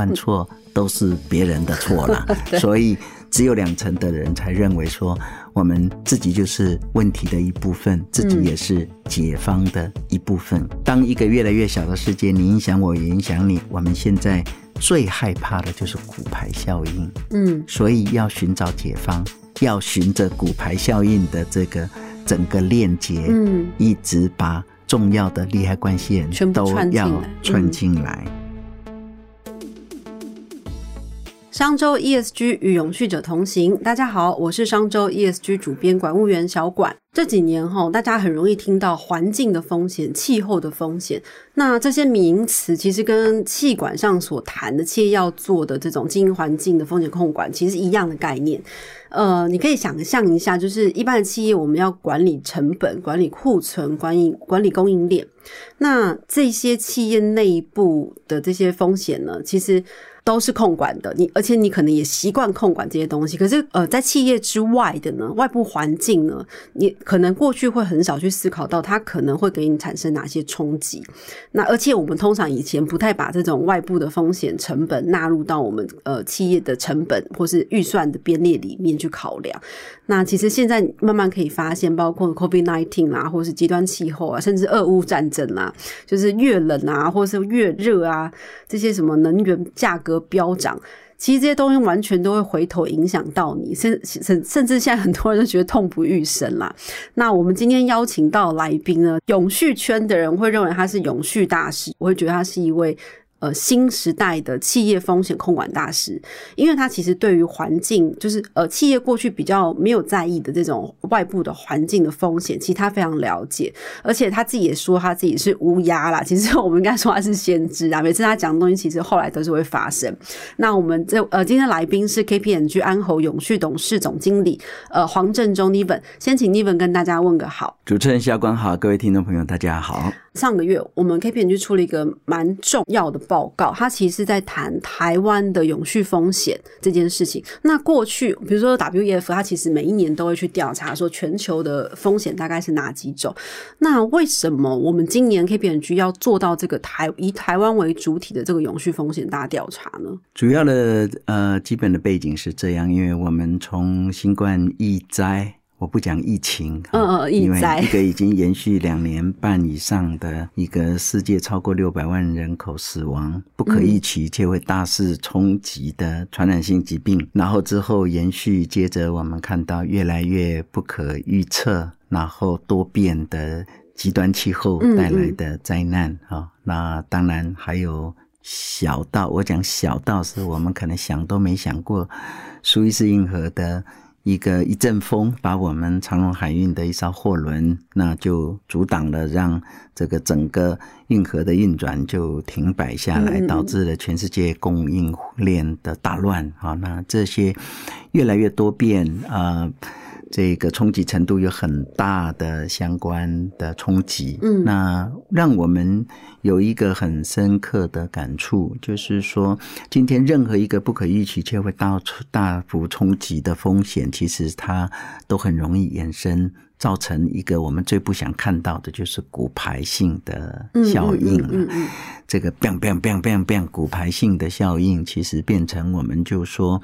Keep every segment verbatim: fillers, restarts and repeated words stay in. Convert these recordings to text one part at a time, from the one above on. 万错都是别人的错啦所以只有两成的人才认为说我们自己就是问题的一部分，自己也是解方的一部分、嗯、当一个越来越小的世界，你影响我也影响你，我们现在最害怕的就是骨牌效应。嗯，所以要寻找解方，要循着骨牌效应的这个整个链接、嗯、一直把重要的利害关系人都要串进来、嗯商周 E S G 与永续者同行，大家好，我是商周 E S G 主编管务员小管。这几年齁，大家很容易听到环境的风险、气候的风险，那这些名词其实跟企管上所谈的企业要做的这种经营环境的风险控管其实一样的概念。呃，你可以想象一下，就是一般的企业我们要管理成本、管理库存、管理管理供应链，那这些企业内部的这些风险呢，其实都是控管的，你而且你可能也习惯控管这些东西。可是呃，在企业之外的呢，外部环境呢，你可能过去会很少去思考到它可能会给你产生哪些冲击。那而且我们通常以前不太把这种外部的风险成本纳入到我们呃企业的成本或是预算的编列里面去考量。那其实现在慢慢可以发现，包括 COVID 十九 啦、啊，或是极端气候啊，甚至俄乌战争啦、啊，就是越冷啊，或是越热啊，这些什么能源价格飙涨，其实这些东西完全都会回头影响到你，甚甚至现在很多人都觉得痛不欲生啦。那我们今天邀请到来宾呢，永续圈的人会认为他是永续大师，我会觉得他是一位呃新时代的企业风险控管大师，因为他其实对于环境，就是呃企业过去比较没有在意的这种外部的环境的风险，其实他非常了解，而且他自己也说他自己是乌鸦啦，其实我们应该说他是先知啊，每次他讲的东西其实后来都是会发生。那我们这呃今天的来宾是 K P M G 安侯永续董事总经理呃黄振中 Niven， 先请 Niven 跟大家问个好。主持人小管好，各位听众朋友大家好。上个月我们 K P M G 出了一个蛮重要的报告，它其实是在谈台湾的永续风险这件事情。那过去比如说 W E F 它其实每一年都会去调查说全球的风险大概是哪几种，那为什么我们今年 K P M G 要做到这个台以台湾为主体的这个永续风险大调查呢？主要的呃基本的背景是这样，因为我们从新冠疫灾，我不讲疫情，嗯嗯，因为一个已经延续两年半以上的一个世界超过六百万人口死亡，不可预期且会大肆冲击的传染性疾病，然后之后延续，接着我们看到越来越不可预测，然后多变的极端气候带来的灾难啊，那当然还有。小到我讲小到是我们可能想都没想过，苏伊士运河的一个一阵风把我们长荣海运的一艘货轮那就阻挡了，让这个整个运河的运转就停摆下来，导致了全世界供应链的大乱。好，那这些越来越多变呃这个冲击程度有很大的相关的冲击，嗯，那让我们有一个很深刻的感触，就是说今天任何一个不可预期却会到大幅冲击的风险，其实它都很容易衍生造成一个我们最不想看到的，就是骨牌性的效应、啊嗯嗯嗯嗯、这个 bang bang bang bang bang 骨牌性的效应，其实变成我们就说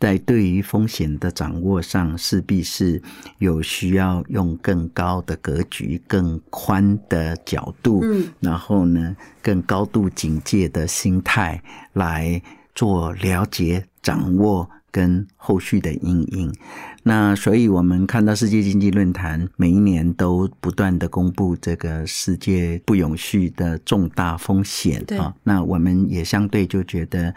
在对于风险的掌握上势必是有需要用更高的格局、更宽的角度、嗯、然后呢更高度警戒的心态来做了解、掌握跟后续的因应。那所以我们看到世界经济论坛每一年都不断的公布这个世界不永续的重大风险，哦，那我们也相对就觉得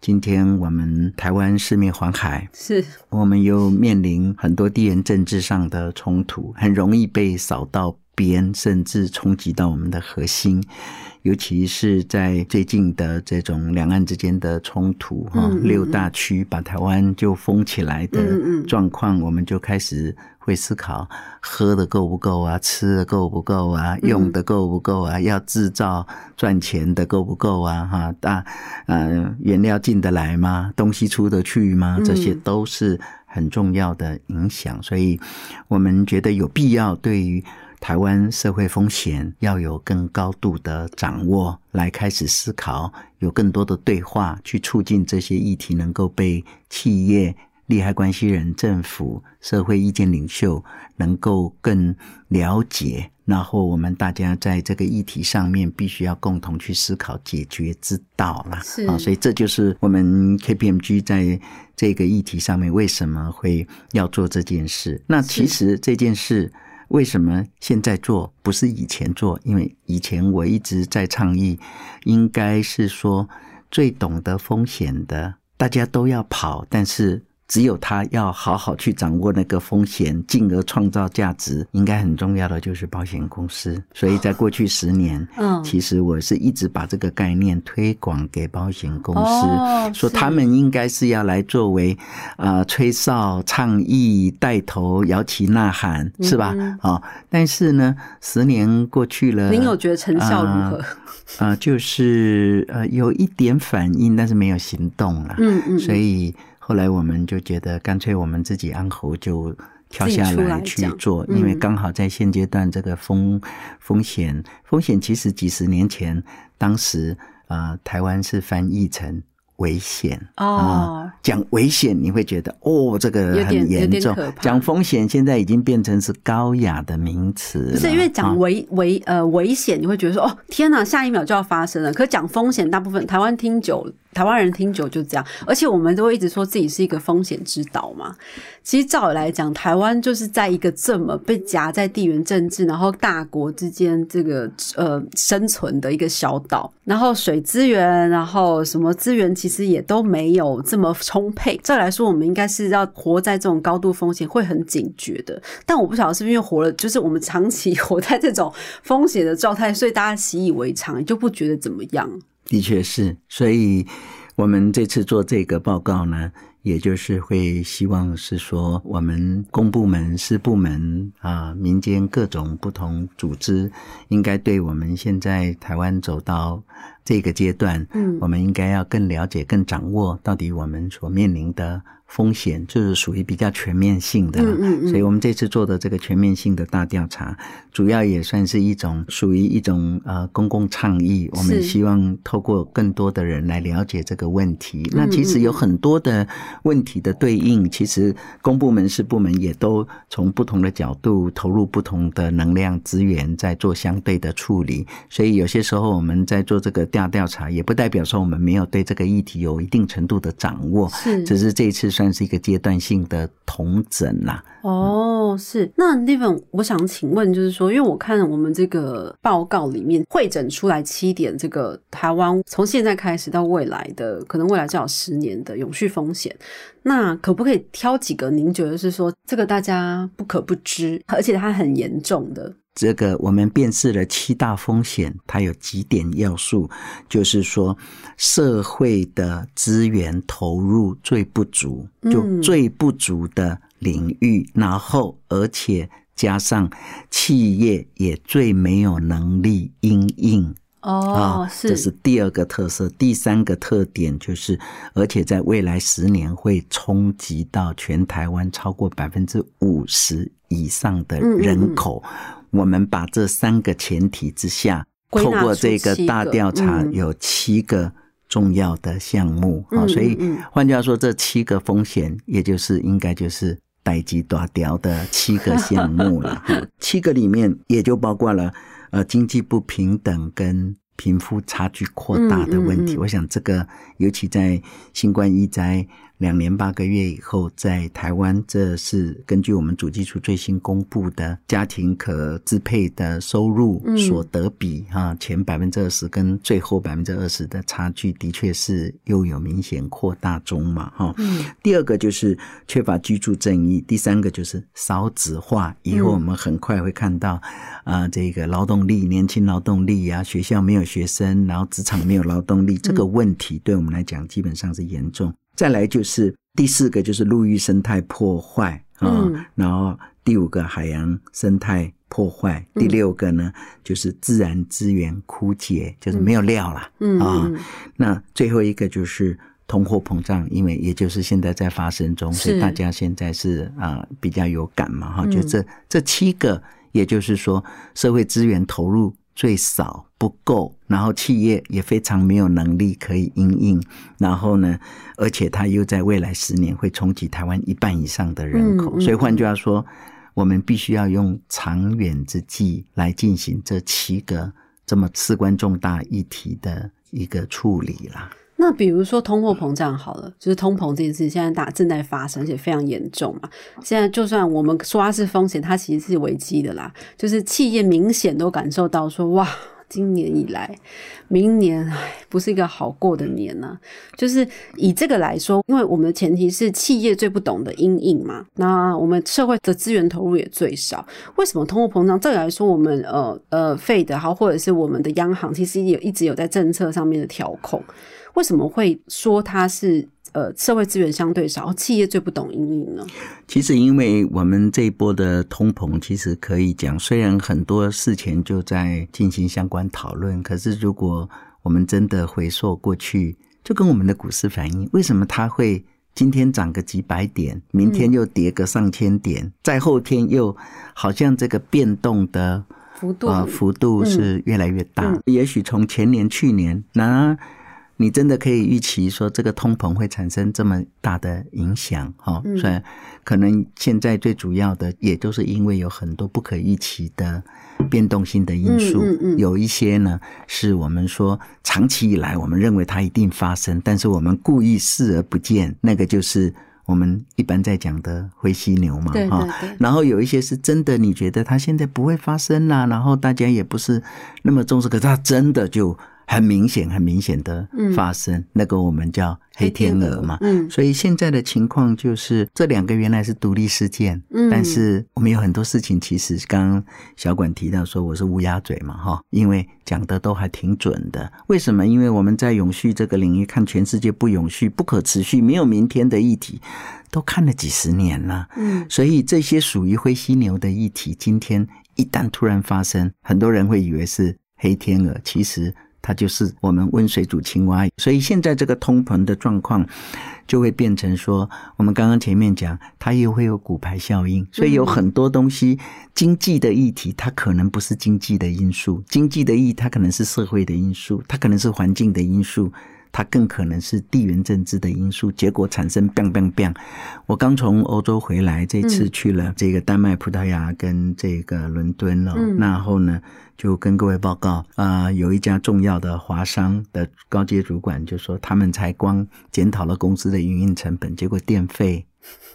今天我们台湾四面环海，是我们又面临很多地缘政治上的冲突，很容易被扫到边，甚至冲击到我们的核心，尤其是在最近的这种两岸之间的冲突，嗯嗯嗯，六大区把台湾就封起来的状况，嗯嗯，我们就开始会思考喝的够不够啊，吃的够不够啊，用的够不够啊，嗯，要制造赚钱的够不够啊，哈，啊呃、原料进得来吗？东西出得去吗？这些都是很重要的影响，所以我们觉得有必要对于台湾社会风险要有更高度的掌握，来开始思考，有更多的对话，去促进这些议题能够被企业、利害关系人、政府、社会意见领袖能够更了解，然后我们大家在这个议题上面必须要共同去思考解决之道啦。是、啊、所以这就是我们 K P M G 在这个议题上面为什么会要做这件事。那其实这件事为什么现在做不是以前做，因为以前我一直在倡议应该是说最懂得风险的大家都要跑，但是只有他要好好去掌握那个风险，进而创造价值，应该很重要的就是保险公司。所以在过去十年、哦、其实我是一直把这个概念推广给保险公司、哦、说他们应该是要来作为、呃、吹哨、倡议、带头、摇旗呐喊，是吧、嗯哦、但是呢十年过去了，您有觉得成效如何？呃呃、就是、呃、有一点反应，但是没有行动了。嗯嗯，所以后来我们就觉得干脆我们自己安侯就跳下来去做，因为刚好在现阶段这个风风险风险其实几十年前当时、呃、台湾是翻译成危险、哦嗯、讲危险你会觉得哦，这个很严重，讲风险现在已经变成是高雅的名词，不是因为讲 危,、哦危呃、危险你会觉得说哦天哪，下一秒就要发生了，可讲风险大部分台湾听久了，台湾人听久就这样，而且我们都会一直说自己是一个风险之岛嘛。其实照理来讲，台湾就是在一个这么被夹在地缘政治，然后大国之间这个呃生存的一个小岛，然后水资源，然后什么资源其实也都没有这么充沛。照理来说，我们应该是要活在这种高度风险会很警觉的。但我不晓得是不是因为活了，就是我们长期活在这种风险的状态，所以大家习以为常，就不觉得怎么样。的确是，所以我们这次做这个报告呢，也就是会希望是说我们公部门、私部门啊、民间各种不同组织应该对我们现在台湾走到这个阶段，嗯，我们应该要更了解、更掌握到底我们所面临的风险，就是属于比较全面性的。嗯嗯嗯，所以我们这次做的这个全面性的大调查，主要也算是一种属于一种呃公共倡议，我们希望透过更多的人来了解这个问题。那其实有很多的问题的对应，嗯嗯嗯，其实公部门、私部门也都从不同的角度投入不同的能量资源在做相对的处理，所以有些时候我们在做这个大调查也不代表说我们没有对这个议题有一定程度的掌握，是只是这一次算是一个阶段性的统整啦。哦，是。那 Niven， 我想请问就是说，因为我看我们这个报告里面汇整出来七点，这个台湾从现在开始到未来的可能未来至少十年的永续风险，那可不可以挑几个您觉得是说这个大家不可不知，而且它很严重的？这个我们辨识了七大风险，它有几点要素，就是说社会的资源投入最不足，就最不足的领域，嗯，然后而且加上企业也最没有能力因应。哦，是，这是第二个特色。第三个特点就是，而且在未来十年会冲击到全台湾超过 百分之五十 以上的人口。嗯嗯嗯，我们把这三个前提之下，透过这个大调查有七个重要的项目。嗯嗯嗯，所以换句话说，这七个风险也就是应该就是代际大调的七个项目了。七个里面也就包括了呃，经济不平等跟贫富差距扩大的问题，嗯嗯嗯，我想这个尤其在新冠疫灾两年八个月以后，在台湾这是根据我们主计处最新公布的家庭可支配的收入所得比，嗯啊、前 百分之二十 跟最后 百分之二十 的差距的确是又有明显扩大中嘛，哦嗯。第二个就是缺乏居住正义，第三个就是少子化，以后我们很快会看到，嗯呃、这个劳动力，年轻劳动力啊，学校没有学生，然后职场没有劳动力，这个问题对我们来讲基本上是严重。再来就是第四个就是陆域生态破坏，嗯哦，然后第五个海洋生态破坏，第六个呢，嗯，就是自然资源枯竭，就是没有料啦，嗯哦嗯，那最后一个就是通货膨胀，因为也就是现在在发生中，所以大家现在是，呃、比较有感嘛，嗯，就这这七个也就是说社会资源投入最少不够，然后企业也非常没有能力可以因应，然后呢而且它又在未来十年会冲击台湾一半以上的人口、嗯、所以换句话说我们必须要用长远之计来进行这七个这么事关重大议题的一个处理啦。那比如说通货膨胀好了，就是通膨这件事现在大正在发生，而且非常严重嘛。现在就算我们说它是风险，它其实是危机的啦，就是企业明显都感受到说哇今年以来明年不是一个好过的年啊。就是以这个来说，因为我们的前提是企业最不懂得因应嘛，那我们社会的资源投入也最少，为什么通货膨胀这个来说我们呃呃Fed的好或者是我们的央行其实也一直有在政策上面的调控，为什么会说它是呃，社会资源相对少，企业最不懂因应呢？其实因为我们这一波的通膨其实可以讲，虽然很多事前就在进行相关讨论，可是如果我们真的回溯过去，就跟我们的股市反应，为什么它会今天涨个几百点，明天又跌个上千点、嗯、再后天又好像这个变动的幅度、呃、幅度是越来越大、嗯嗯、也许从前年去年那你真的可以预期说这个通膨会产生这么大的影响、哦嗯、所以可能现在最主要的也就是因为有很多不可预期的变动性的因素、嗯嗯嗯、有一些呢是我们说长期以来我们认为它一定发生，但是我们故意视而不见，那个就是我们一般在讲的灰犀牛嘛，对对对，然后有一些是真的你觉得它现在不会发生啦、啊，然后大家也不是那么重视，可是它真的就很明显很明显的发生、嗯、那个我们叫黑天鹅嘛、嗯、所以现在的情况就是这两个原来是独立事件、嗯、但是我们有很多事情其实刚刚小管提到说我是乌鸦嘴嘛，因为讲的都还挺准的，为什么？因为我们在永续这个领域看全世界不永续不可持续没有明天的议题都看了几十年了、嗯、所以这些属于灰犀牛的议题今天一旦突然发生，很多人会以为是黑天鹅，其实它就是我们温水煮青蛙。所以现在这个通膨的状况就会变成说我们刚刚前面讲它也会有骨牌效应，所以有很多东西经济的议题它可能不是经济的因素，经济的议题它可能是社会的因素，它可能是环境的因素，它更可能是地缘政治的因素，结果产生 bang bang bang。 我刚从欧洲回来，这次去了这个丹麦、葡萄牙跟这个伦敦、哦嗯、然后呢就跟各位报告、呃、有一家重要的华商的高阶主管就说他们才光检讨了公司的营运成本，结果电费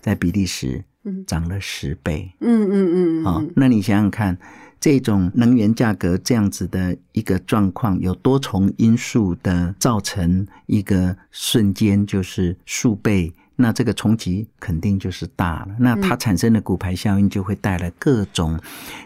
在比利时涨了十倍。嗯嗯嗯嗯、哦。那你想想看这种能源价格这样子的一个状况，有多重因素的造成一个瞬间就是数倍，那这个冲击肯定就是大了，那它产生的骨牌效应就会带来各种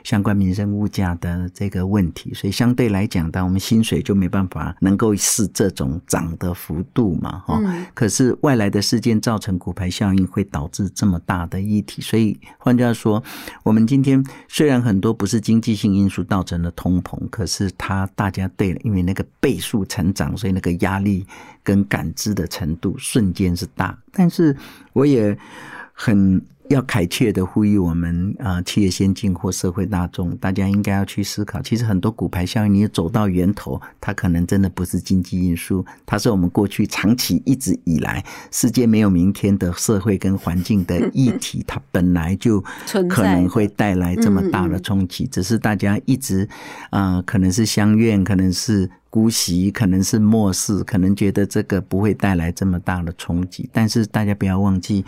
相关民生物价的这个问题，所以相对来讲到我们薪水就没办法能够是这种涨的幅度嘛、哦嗯、可是外来的事件造成骨牌效应会导致这么大的议题，所以换句话说我们今天虽然很多不是经济性因素造成的通膨，可是它大家对了因为那个倍数成长，所以那个压力跟感知的程度瞬间是大，但是是我也很要恳切的呼吁我们、呃、企业先进或社会大众，大家应该要去思考，其实很多骨牌效应你走到源头它可能真的不是经济因素，它是我们过去长期一直以来世界没有明天的社会跟环境的议题，它本来就可能会带来这么大的冲击，只是大家一直、呃、可能是相怨，可能是姑息，可能是漠视，可能觉得这个不会带来这么大的冲击，但是大家不要忘记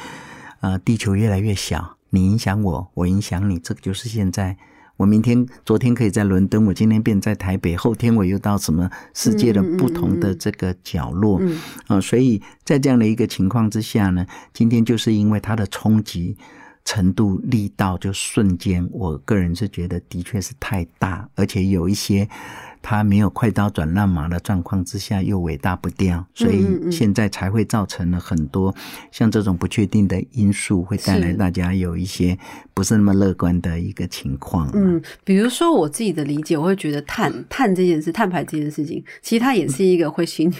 呃，地球越来越小，你影响我，我影响你，这个就是现在我明天昨天可以在伦敦，我今天变在台北，后天我又到什么世界的不同的这个角落、嗯嗯嗯呃、所以在这样的一个情况之下呢，今天就是因为它的冲击程度力道就瞬间我个人是觉得的确是太大，而且有一些它没有快刀斩乱麻的状况之下又伟大不掉，所以现在才会造成了很多像这种不确定的因素，会带来大家有一些不是那么乐观的一个情况、啊、嗯，比如说我自己的理解，我会觉得碳碳这件事碳排这件事情其实它也是一个灰犀牛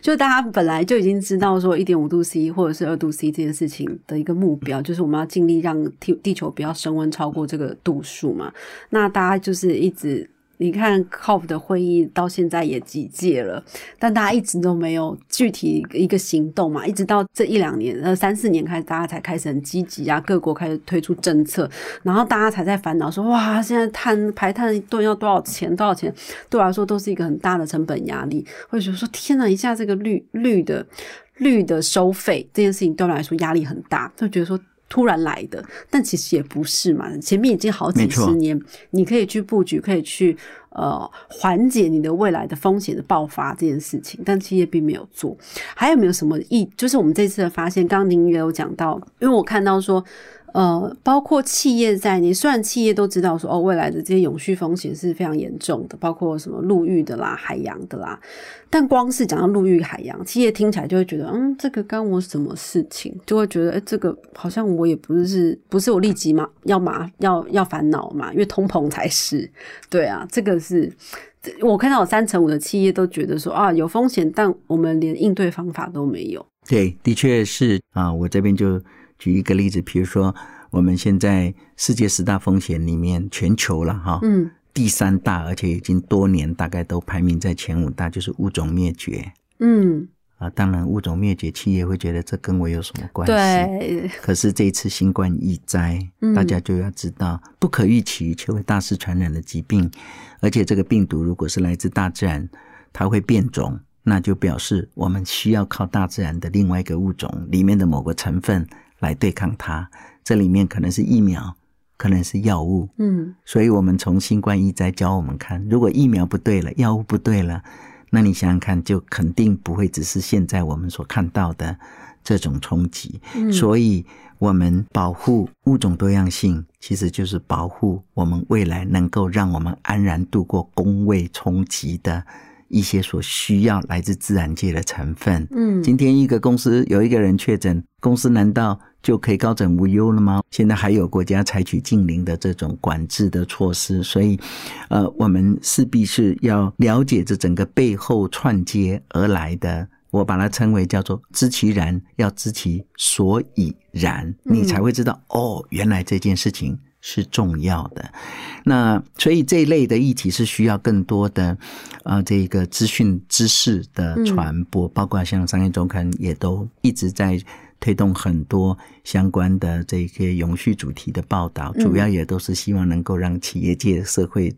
就大家本来就已经知道说 一点五度C 或者是二度C 这件事情的一个目标，就是我们要尽力让地球不要升温超过这个度数嘛，那大家就是一直你看 C O P 的会议到现在也几届了，但大家一直都没有具体一个行动嘛，一直到这一两年呃三四年开始大家才开始很积极啊，各国开始推出政策，然后大家才在烦恼说哇现在碳排碳一吨要多少钱多少钱，对我来说都是一个很大的成本压力，或者说天哪一下这个绿绿的绿的收费这件事情对我来说压力很大，就觉得说突然来的，但其实也不是嘛，前面已经好几十年你可以去布局，可以去呃缓解你的未来的风险的爆发这件事情，但企业并没有做。还有没有什么意就是我们这次的发现，刚刚您也有讲到，因为我看到说呃，包括企业在内，虽然企业都知道说哦，未来的这些永续风险是非常严重的，包括什么陆域的啦、海洋的啦，但光是讲到陆域、海洋，企业听起来就会觉得，嗯，这个干我什么事情？就会觉得，哎，这个好像我也不是不是我立即嘛，要嘛要要烦恼嘛，因为通膨才是，对啊，这个是。我看到有三成五的企业都觉得说啊有风险，但我们连应对方法都没有。对，的确是啊，我这边就举一个例子，比如说我们现在世界十大风险里面，全球了哈，嗯，第三大，而且已经多年大概都排名在前五大，就是物种灭绝。嗯。啊，当然物种灭绝企业会觉得这跟我有什么关系，对，可是这一次新冠疫灾、嗯、大家就要知道不可预期却会大肆传染的疾病，而且这个病毒如果是来自大自然它会变种，那就表示我们需要靠大自然的另外一个物种里面的某个成分来对抗它，这里面可能是疫苗，可能是药物，嗯，所以我们从新冠疫灾教我们看，如果疫苗不对了，药物不对了，那你想想看，就肯定不会只是现在我们所看到的这种冲击、嗯、所以我们保护物种多样性其实就是保护我们未来能够让我们安然度过工位冲击的一些所需要来自自然界的成分。嗯，今天一个公司有一个人确诊，公司难道就可以高枕无忧了吗？现在还有国家采取近邻的这种管制的措施，所以呃，我们势必是要了解这整个背后串接而来的，我把它称为叫做知其然要知其所以然，你才会知道、嗯、哦，原来这件事情是重要的。那所以这一类的议题是需要更多的呃，这个资讯知识的传播、嗯、包括像商业周刊也都一直在推动很多相关的这些永续主题的报道，主要也都是希望能够让企业界社会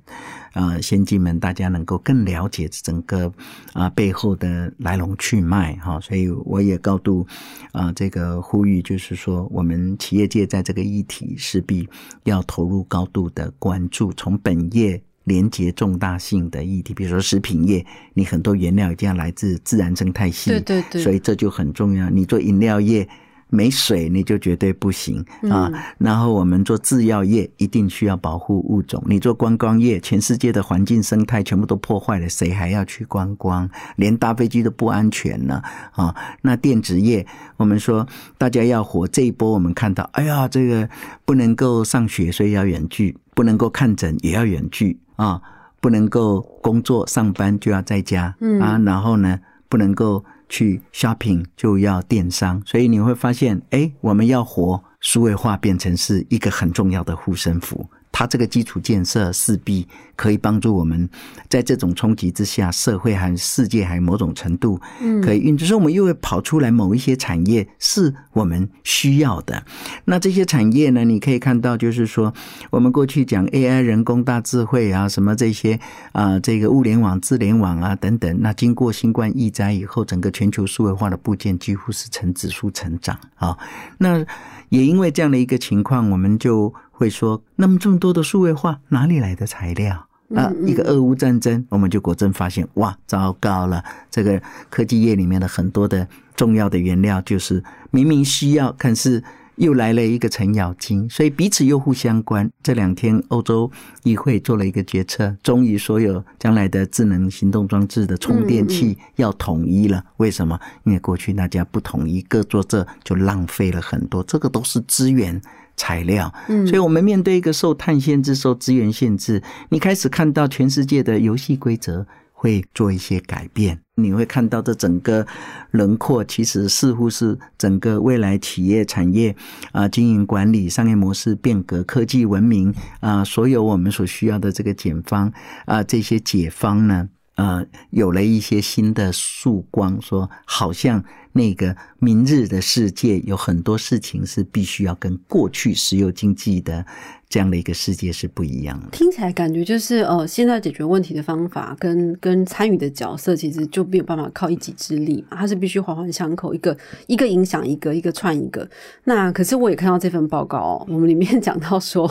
呃，先进们大家能够更了解整个啊、呃、背后的来龙去脉哈、哦，所以我也高度啊、呃、这个呼吁，就是说我们企业界在这个议题势必要投入高度的关注，从本业连结重大性的议题，比如说食品业，你很多原料已经要来自自然生态系，对对对，所以这就很重要。你做饮料业没水你就绝对不行、嗯、啊。然后我们做制药业一定需要保护物种，你做观光业，全世界的环境生态全部都破坏了，谁还要去观光？连搭飞机都不安全了啊。那电子业，我们说大家要活，这一波我们看到，哎呀，这个不能够上学，所以要远距，不能够看诊也要远距啊，不能够工作上班就要在家、嗯、啊，然后呢不能够去 shopping 就要电商，所以你会发现哎，我们要活，数位化变成是一个很重要的护身符，它这个基础建设势必可以帮助我们在这种冲击之下，社会还世界还某种程度可以运作、嗯、所以我们又会跑出来某一些产业是我们需要的。那这些产业呢，你可以看到就是说我们过去讲 A I 人工大智慧啊，什么这些啊、呃，这个物联网智联网啊等等，那经过新冠疫灾以后，整个全球数位化的部件几乎是呈指数成长啊、哦。那也因为这样的一个情况，我们就会说那么这么多的数位化哪里来的材料啊？一个俄乌战争，我们就果真发现哇糟糕了，这个科技业里面的很多的重要的原料就是明明需要，但是又来了一个程咬金，所以彼此又互相关。这两天欧洲议会做了一个决策，终于所有将来的智能行动装置的充电器要统一了、嗯嗯、为什么？因为过去大家不统一，各做这就浪费了很多，这个都是资源材料。所以我们面对一个受碳限制、受资源限制，你开始看到全世界的游戏规则会做一些改变，你会看到这整个轮廓其实似乎是整个未来企业产业、呃、经营管理商业模式变革科技文明、呃、所有我们所需要的这个解方、呃、这些解方呢呃，有了一些新的曙光，说好像那个明日的世界有很多事情是必须要跟过去石油经济的这样的一个世界是不一样的。听起来感觉就是呃，现在解决问题的方法跟跟参与的角色其实就没有办法靠一己之力嘛，它是必须环环相扣，一个一个影响一个，一个串一个。那可是我也看到这份报告、哦、我们里面讲到说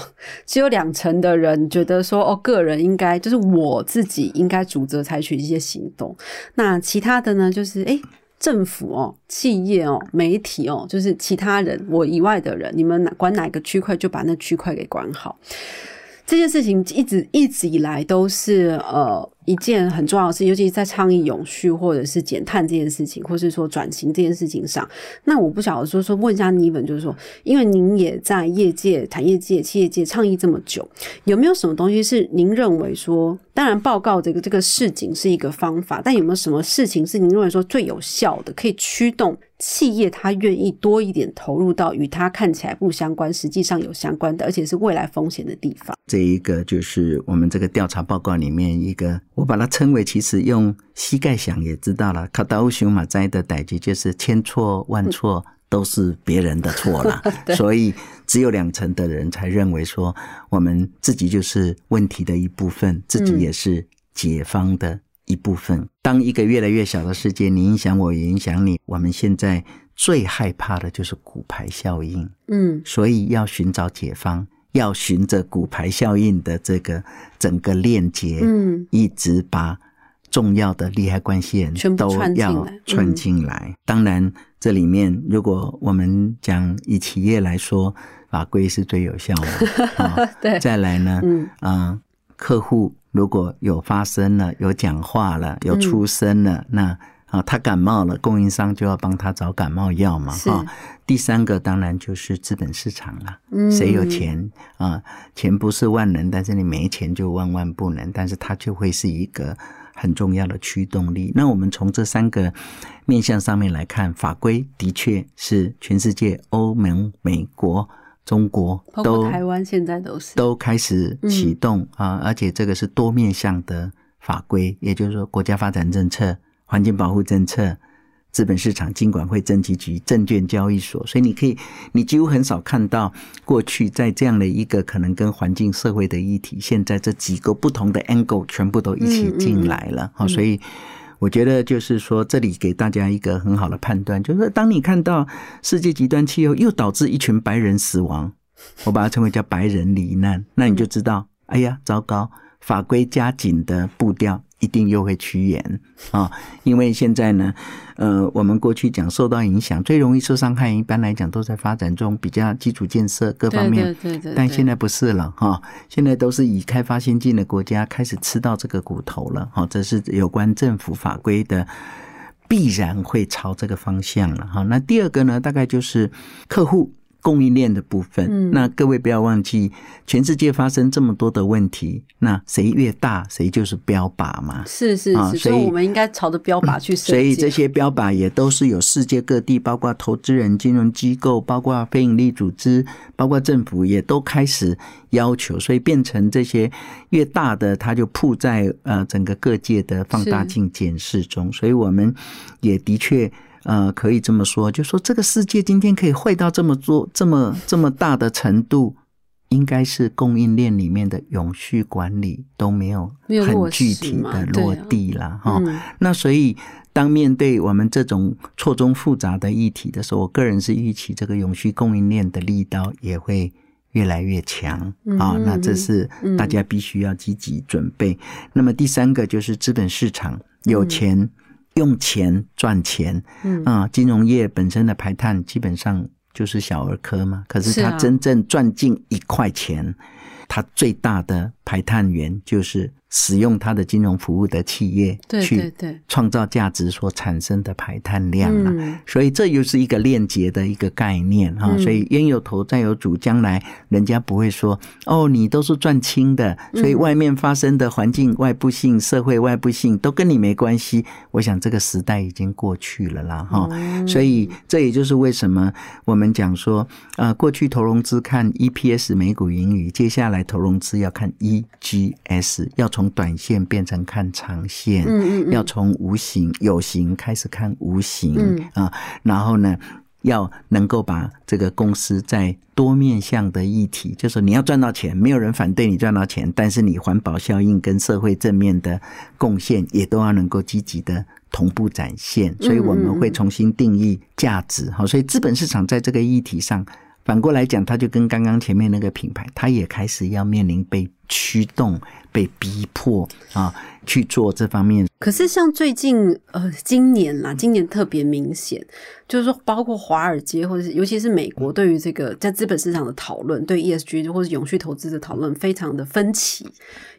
只有两成的人觉得说哦，个人应该就是我自己应该主责采取一些行动，那其他的呢就是哎。政府哦，企业哦，媒体哦，就是其他人我以外的人，你们管哪个区块就把那区块给管好。这件事情一直一直以来都是呃一件很重要的事，尤其是在倡议永续或者是减碳这件事情，或是说转型这件事情上。那我不晓得说说问一下Niven，就是说，因为您也在业界、产业界、企业界倡议这么久，有没有什么东西是您认为说，当然报告这个这个事情是一个方法，但有没有什么事情是您认为说最有效的，可以驱动企业它愿意多一点投入到与它看起来不相关，实际上有相关的，而且是未来风险的地方？这一个就是我们这个调查报告里面一个。我把它称为，其实用膝盖想也知道了，卡达乌熊马灾的代际就是千错万错都是别人的错了所以只有两成的人才认为说我们自己就是问题的一部分，自己也是解方的一部分、嗯、当一个越来越小的世界，你影响我也影响你，我们现在最害怕的就是骨牌效应，嗯，所以要寻找解方，要循着骨牌效应的这个整个链接，嗯，一直把重要的利害关系人都要串进来、嗯、当然这里面如果我们讲以企业来说，法规是最有效的、哦、对，再来呢、嗯呃、客户如果有发声了，有讲话了，有出声了、嗯、那啊，他感冒了，供应商就要帮他找感冒药嘛。啊，第三个当然就是资本市场了。嗯，谁有钱啊？钱不是万能，但是你没钱就万万不能。但是它就会是一个很重要的驱动力。那我们从这三个面向上面来看，法规的确是全世界欧盟、美国、中国都，包括台湾现在都是都开始启动、嗯、啊，而且这个是多面向的法规，也就是说国家发展政策。环境保护政策、资本市场金管会、政企局、证券交易所，所以你可以，你几乎很少看到过去在这样的一个可能跟环境社会的议题，现在这几个不同的 angle 全部都一起进来了、嗯嗯、所以我觉得就是说这里给大家一个很好的判断，就是说当你看到世界极端气候又导致一群白人死亡，我把它称为叫白人罹难，那你就知道、嗯、哎呀糟糕，法规加紧的步调一定又会趋严啊！因为现在呢，呃，我们过去讲受到影响最容易受伤害，一般来讲都在发展中比较基础建设各方面，对对 对, 对, 对。但现在不是了哈、哦，现在都是以开发先进的国家开始吃到这个骨头了哈、哦，这是有关政府法规的必然会朝这个方向了哈、哦。那第二个呢，大概就是客户供应链的部分、嗯、那各位不要忘记，全世界发生这么多的问题，那谁越大谁就是标靶嘛，是是是、哦、所以, 所以我们应该朝着标靶去设计、嗯、所以这些标靶也都是有世界各地，包括投资人、金融机构，包括非营利组织，包括政府也都开始要求，所以变成这些越大的它就曝在、呃、整个各界的放大镜检视中，所以我们也的确呃，可以这么说，就说这个世界今天可以坏到这么做，这么这么大的程度，应该是供应链里面的永续管理都没有很具体的落地啦、啊哦嗯、那所以当面对我们这种错综复杂的议题的时候，我个人是预期这个永续供应链的力道也会越来越强啊、嗯哦！那这是大家必须要积极准备、嗯、那么第三个就是资本市场，有钱、嗯用钱赚钱、嗯、啊，金融业本身的排碳基本上就是小儿科嘛，可是他真正赚进一块钱、啊、他最大的排碳源就是使用他的金融服务的企业去创造价值所产生的排碳量、啊、对对对，所以这又是一个链接的一个概念、啊嗯、所以冤有头债有主，将来人家不会说哦你都是赚轻的，所以外面发生的环境外部性、社会外部性都跟你没关系，我想这个时代已经过去了啦、啊嗯、所以这也就是为什么我们讲说、呃、过去投融资看 E P S 每股盈余，接下来投融资要看 E G S， 要从从短线变成看长线，嗯嗯嗯要从无形有形开始看无形、嗯啊、然后呢要能够把这个公司在多面向的议题，就是你要赚到钱，没有人反对你赚到钱，但是你环保效应跟社会正面的贡献也都要能够积极的同步展现，所以我们会重新定义价值，嗯嗯嗯所以资本市场在这个议题上反过来讲，它就跟刚刚前面那个品牌，它也开始要面临被驱动、被逼迫啊去做这方面。可是像最近呃，今年啦，今年特别明显，就是说包括华尔街或者是尤其是美国，对于这个在资本市场的讨论，对 E S G 或是永续投资的讨论非常的分歧，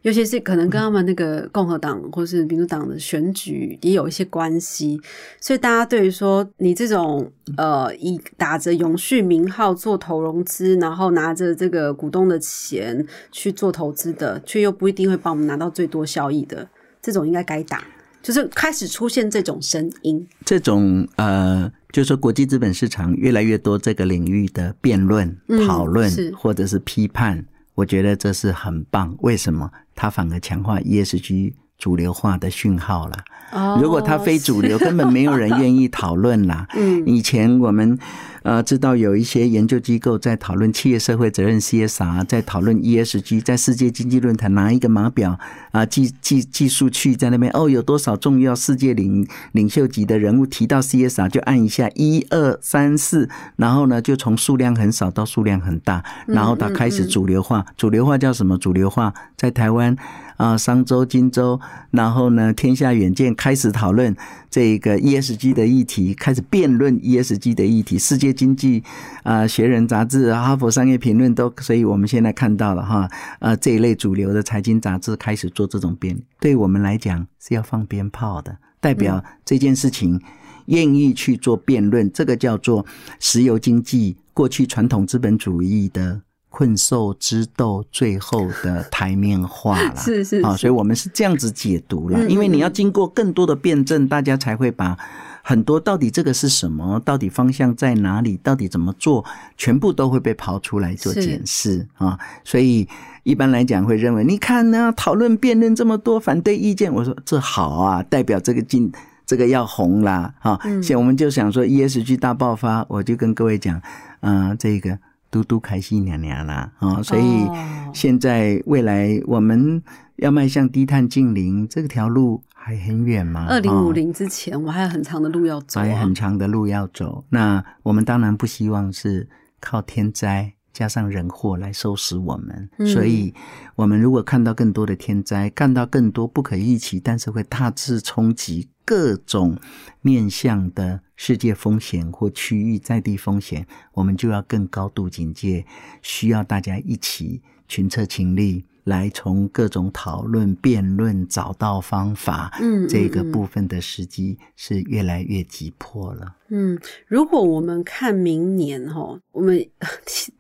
尤其是可能跟他们那个共和党或是民主党的选举也有一些关系，所以大家对于说你这种呃以打着永续名号做投融资，然后拿着这个股东的钱去做投资的，却又不一定会帮我们拿到最多效益的，这种应该该打，就是开始出现这种声音，这种呃，就是说国际资本市场越来越多这个领域的辩论、嗯、讨论或者是批判，我觉得这是很棒。为什么？它反而强化 E S G 主流化的讯号啦、哦、如果它非主流，根本没有人愿意讨论啦。嗯，以前我们呃知道有一些研究机构在讨论企业社会责任 C S R， 在讨论 E S G， 在世界经济论坛拿一个码表啊计计计数去在那边哦有多少重要世界领领袖级的人物提到 C S R 就按一下一二三四，然后呢就从数量很少到数量很大，然后它开始主流化。嗯嗯嗯主流化叫什么？主流化在台湾啊商周、今周，然后呢天下远见开始讨论这个 E S G 的议题，开始辩论 E S G 的议题，世界经济、呃、学人杂志、哈佛商业评论都，所以我们现在看到了哈，呃，这一类主流的财经杂志开始做这种辩论，对我们来讲是要放鞭炮的，代表这件事情愿意去做辩论、嗯、这个叫做石油经济过去传统资本主义的困兽之斗最后的台面化啦是是是、哦、所以我们是这样子解读啦，嗯嗯因为你要经过更多的辩证，大家才会把很多到底这个是什么，到底方向在哪里，到底怎么做，全部都会被刨出来做检视、哦、所以一般来讲会认为你看呢、啊、讨论辩论这么多反对意见，我说这好啊，代表这个进这个要红啦、哦嗯、所以我们就想说 E S G 大爆发，我就跟各位讲呃，这个嘟嘟开心娘娘啦、哦、所以现在未来我们要迈向低碳净零这条路还很远嘛，二零五零之前、哦、我还有很长的路要走、啊、还有很长的路要走，那我们当然不希望是靠天灾加上人祸来收拾我们、嗯、所以我们如果看到更多的天灾，看到更多不可预期但是会大致冲击各种面向的世界风险或区域在地风险，我们就要更高度警戒，需要大家一起群策群力来从各种讨论辩论找到方法，嗯，这个部分的时机是越来越急迫了。嗯，如果我们看明年齁，我们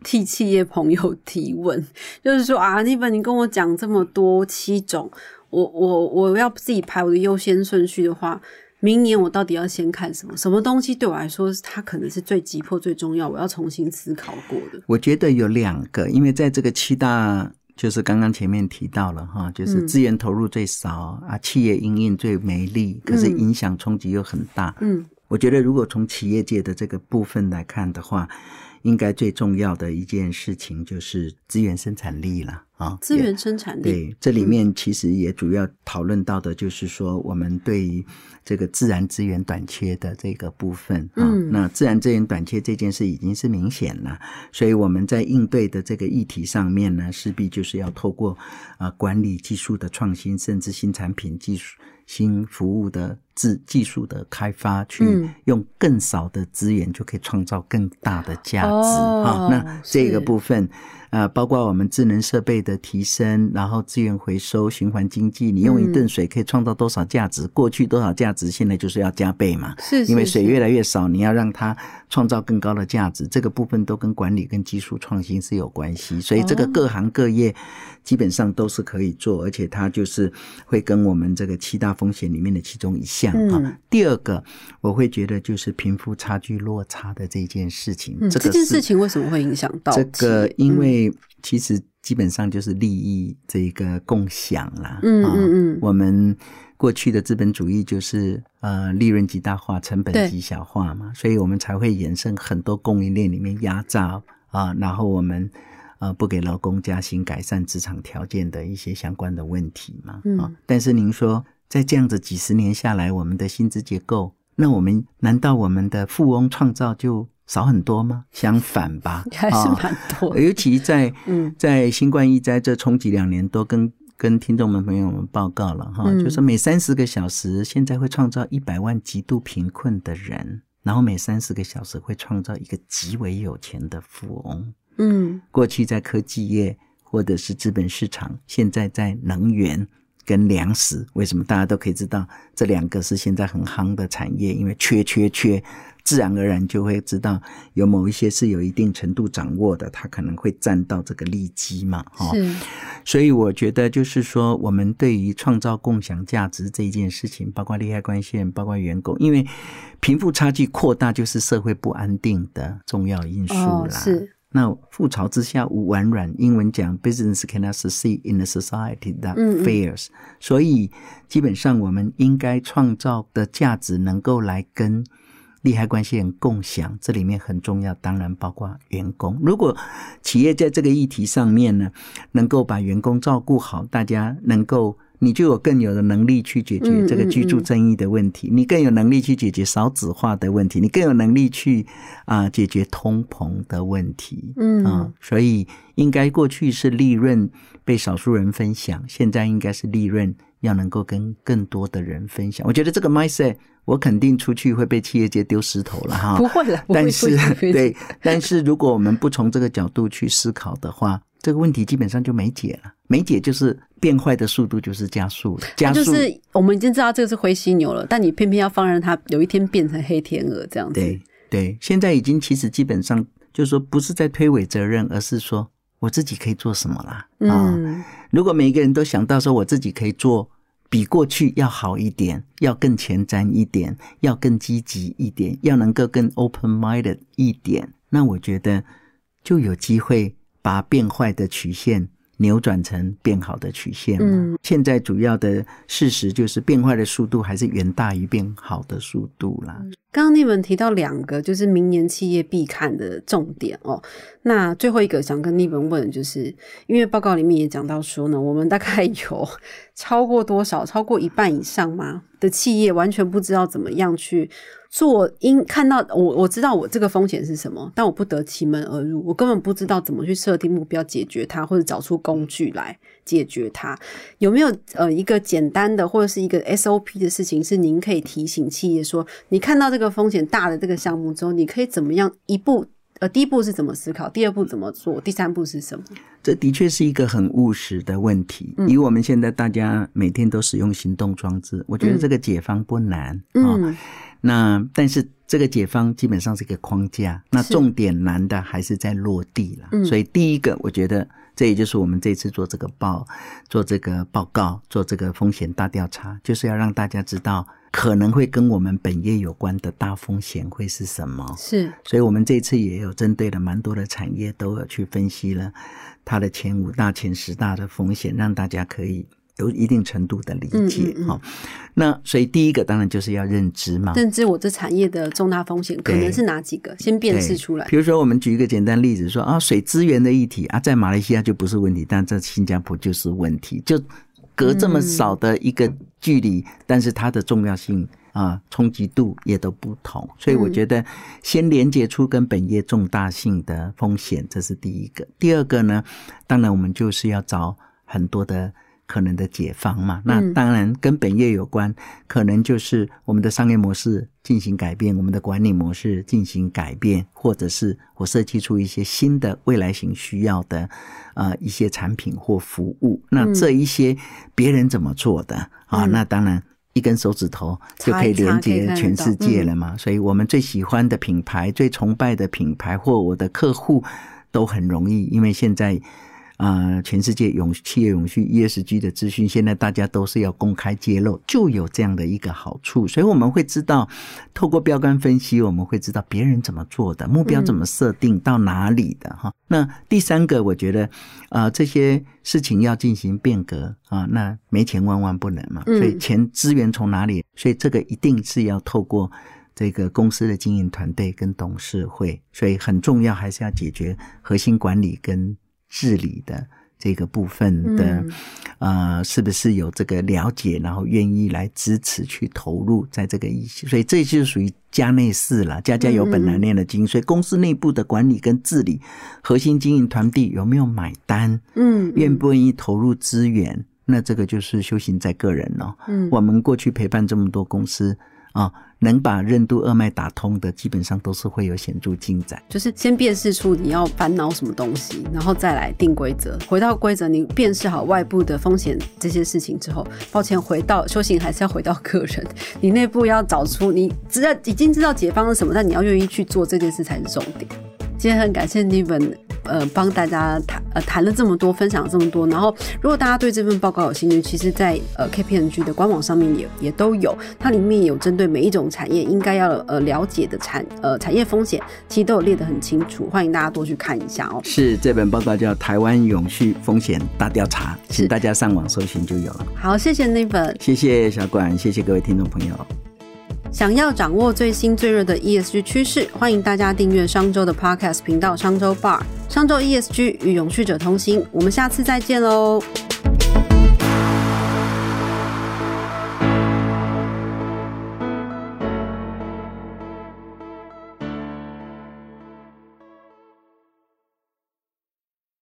替企业朋友提问，就是说啊Niven你跟我讲这么多七种，我我我要自己排我的优先顺序的话，明年我到底要先看什么？什么东西对我来说它可能是最急迫最重要，我要重新思考过的？我觉得有两个，因为在这个七大就是刚刚前面提到了哈，就是资源投入最少、嗯、啊，企业因应最没力，可是影响冲击又很大。嗯，我觉得如果从企业界的这个部分来看的话，应该最重要的一件事情就是资源生产力啦。啊，资源生产力。对，这里面其实也主要讨论到的就是说我们对于这个自然资源短缺的这个部分，嗯，啊，那自然资源短缺这件事已经是明显了，所以我们在应对的这个议题上面呢，势必就是要透过啊、呃、管理技术的创新，甚至新产品技术、新服务的技术的开发，去用更少的资源就可以创造更大的价值，嗯哦，那这个部分呃，包括我们智能设备的提升，然后资源回收、循环经济，你用一吨水可以创造多少价值，嗯，过去多少价值，现在就是要加倍嘛，是是是，因为水越来越少，你要让它创造更高的价值，这个部分都跟管理跟技术创新是有关系，所以这个各行各业基本上都是可以做，而且它就是会跟我们这个七大风险里面的其中一项，嗯，第二个我会觉得就是贫富差距落差的这件事情，嗯，这个，这件事情为什么会影响到这个，因为其实基本上就是利益这个共享啦，嗯嗯嗯，啊，我们过去的资本主义就是呃利润极大化、成本极小化嘛，所以我们才会衍生很多供应链里面压榨啊，然后我们呃不给劳工加薪、改善职场条件的一些相关的问题嘛，啊，嗯，但是您说在这样子几十年下来，我们的薪资结构，那我们难道我们的富翁创造就少很多吗？相反吧，还是蛮多的，哦，尤其在在新冠疫灾这冲击两年多，跟跟听众们朋友们报告了哈，嗯，就是每三十个小时现在会创造一百万极度贫困的人，然后每三十个小时会创造一个极为有钱的富翁。嗯，过去在科技业或者是资本市场，现在在能源跟粮食，为什么大家都可以知道这两个是现在很夯的产业，因为缺缺缺，自然而然就会知道有某一些是有一定程度掌握的，它可能会占到这个利基嘛，哦，所以我觉得就是说我们对于创造共享价值这件事情，包括利害关系人，包括员工，因为贫富差距扩大就是社会不安定的重要因素啦，哦，是，那覆巢之下无完卵，英文讲 business cannot succeed in a society that fails，嗯嗯，所以基本上我们应该创造的价值能够来跟利害关系人共享，这里面很重要，当然包括员工。如果企业在这个议题上面呢，能够把员工照顾好，大家能够，你就有更有的能力去解决这个居住争议的问题，嗯嗯嗯，你更有能力去解决少子化的问题，你更有能力去啊、呃、解决通膨的问题，嗯，呃、所以应该过去是利润被少数人分享，现在应该是利润要能够跟更多的人分享。我觉得这个 mindset， 我肯定出去会被企业界丢石头了哈，不会了，但是对，但是如果我们不从这个角度去思考的话，这个问题基本上就没解了，没解就是变坏的速度就是加速了，加速，啊，就是我们已经知道这个是灰犀牛了，但你偏偏要放任它有一天变成黑天鹅这样子。对对，现在已经其实基本上就是说不是在推诿责任，而是说我自己可以做什么啦，嗯，哦，如果每一个人都想到说我自己可以做比过去要好一点，要更前瞻一点，要更积极一点，要能够更 open-minded 一点，那我觉得就有机会把变坏的曲线扭转成变好的曲线嘛，嗯，现在主要的事实就是变坏的速度还是远大于变好的速度啦。刚刚你们提到两个就是明年企业必看的重点哦，那最后一个想跟你们问，就是因为报告里面也讲到说呢，我们大概有超过多少超过一半以上嘛的企业完全不知道怎么样去做，因看到我我知道我这个风险是什么，但我不得其门而入，我根本不知道怎么去设定目标解决它，或者找出工具来解决它。有没有呃一个简单的或者是一个 S O P 的事情，是您可以提醒企业说，你看到这个风险大的这个项目之后，你可以怎么样一步呃，第一步是怎么思考，第二步怎么做，第三步是什么？这的确是一个很务实的问题，嗯，以我们现在大家每天都使用行动装置，我觉得这个解方不难，嗯哦，那但是这个解方基本上是一个框架，那重点难的还是在落地啦，嗯，所以第一个我觉得这也就是我们这次做这个报做这个报告做这个风险大调查，就是要让大家知道可能会跟我们本业有关的大风险会是什么？是，所以我们这次也有针对了蛮多的产业，都有去分析了它的前五大、前十大的风险，让大家可以有一定程度的理解、嗯嗯嗯、那所以第一个当然就是要认知嘛，认知我这产业的重大风险可能是哪几个，先辨识出来。比如说我们举一个简单例子说啊，水资源的议题啊，在马来西亚就不是问题，但在新加坡就是问题，就隔这么少的一个距离、嗯、但是它的重要性啊，冲击度也都不同，所以我觉得先连结出跟本业重大性的风险，这是第一个。第二个呢，当然我们就是要找很多的可能的解方嘛，那当然跟本业有关、嗯、可能就是我们的商业模式进行改变，我们的管理模式进行改变，或者是我设计出一些新的未来型需要的呃一些产品或服务，那这一些别人怎么做的、嗯、啊，那当然一根手指头就可以连接全世界了嘛，所以我们最喜欢的品牌、最崇拜的品牌或我的客户都很容易，因为现在呃，全世界永企业永续 E S G 的资讯，现在大家都是要公开揭露，就有这样的一个好处，所以我们会知道，透过标杆分析，我们会知道别人怎么做的，目标怎么设定，到哪里的哈、嗯。那第三个，我觉得，呃，这些事情要进行变革啊，那没钱万万不能嘛，所以钱资源从哪里？所以这个一定是要透过这个公司的经营团队跟董事会，所以很重要，还是要解决核心管理跟治理的这个部分的、嗯、呃，是不是有这个了解，然后愿意来支持去投入在这个议题，所以这就是属于家内事啦，家家有本难念的经、嗯、所以公司内部的管理跟治理，核心经营团队有没有买单，嗯，愿不愿意投入资源，那这个就是修行在个人哦。嗯，我们过去陪伴这么多公司啊、哦，能把任督二脉打通的，基本上都是会有显著进展。就是先辨识出你要烦恼什么东西，然后再来定规则。回到规则，你辨识好外部的风险这些事情之后，抱歉，回到修行还是要回到个人。你内部要找出你知道已经知道解方是什么，但你要愿意去做这件事才是重点。今天很感谢 Niven， 呃，帮大家谈呃谈了这么多，分享了这么多。然后，如果大家对这份报告有兴趣，其实在，在呃 K P M G 的官网上面也也都有，它里面有针对每一种产业应该要呃了解的产呃产业风险，其实都有列得很清楚，欢迎大家多去看一下哦。是，这本报告叫《台湾永续风险大调查》，请大家上网搜寻就有了。好，谢谢 Niven， 谢谢小管，谢谢各位听众朋友。想要掌握最新最热的 E S G 趋势，欢迎大家订阅商周的 Podcast 频道商周 Bar， 商周 E S G 与永续者同行，我们下次再见喽。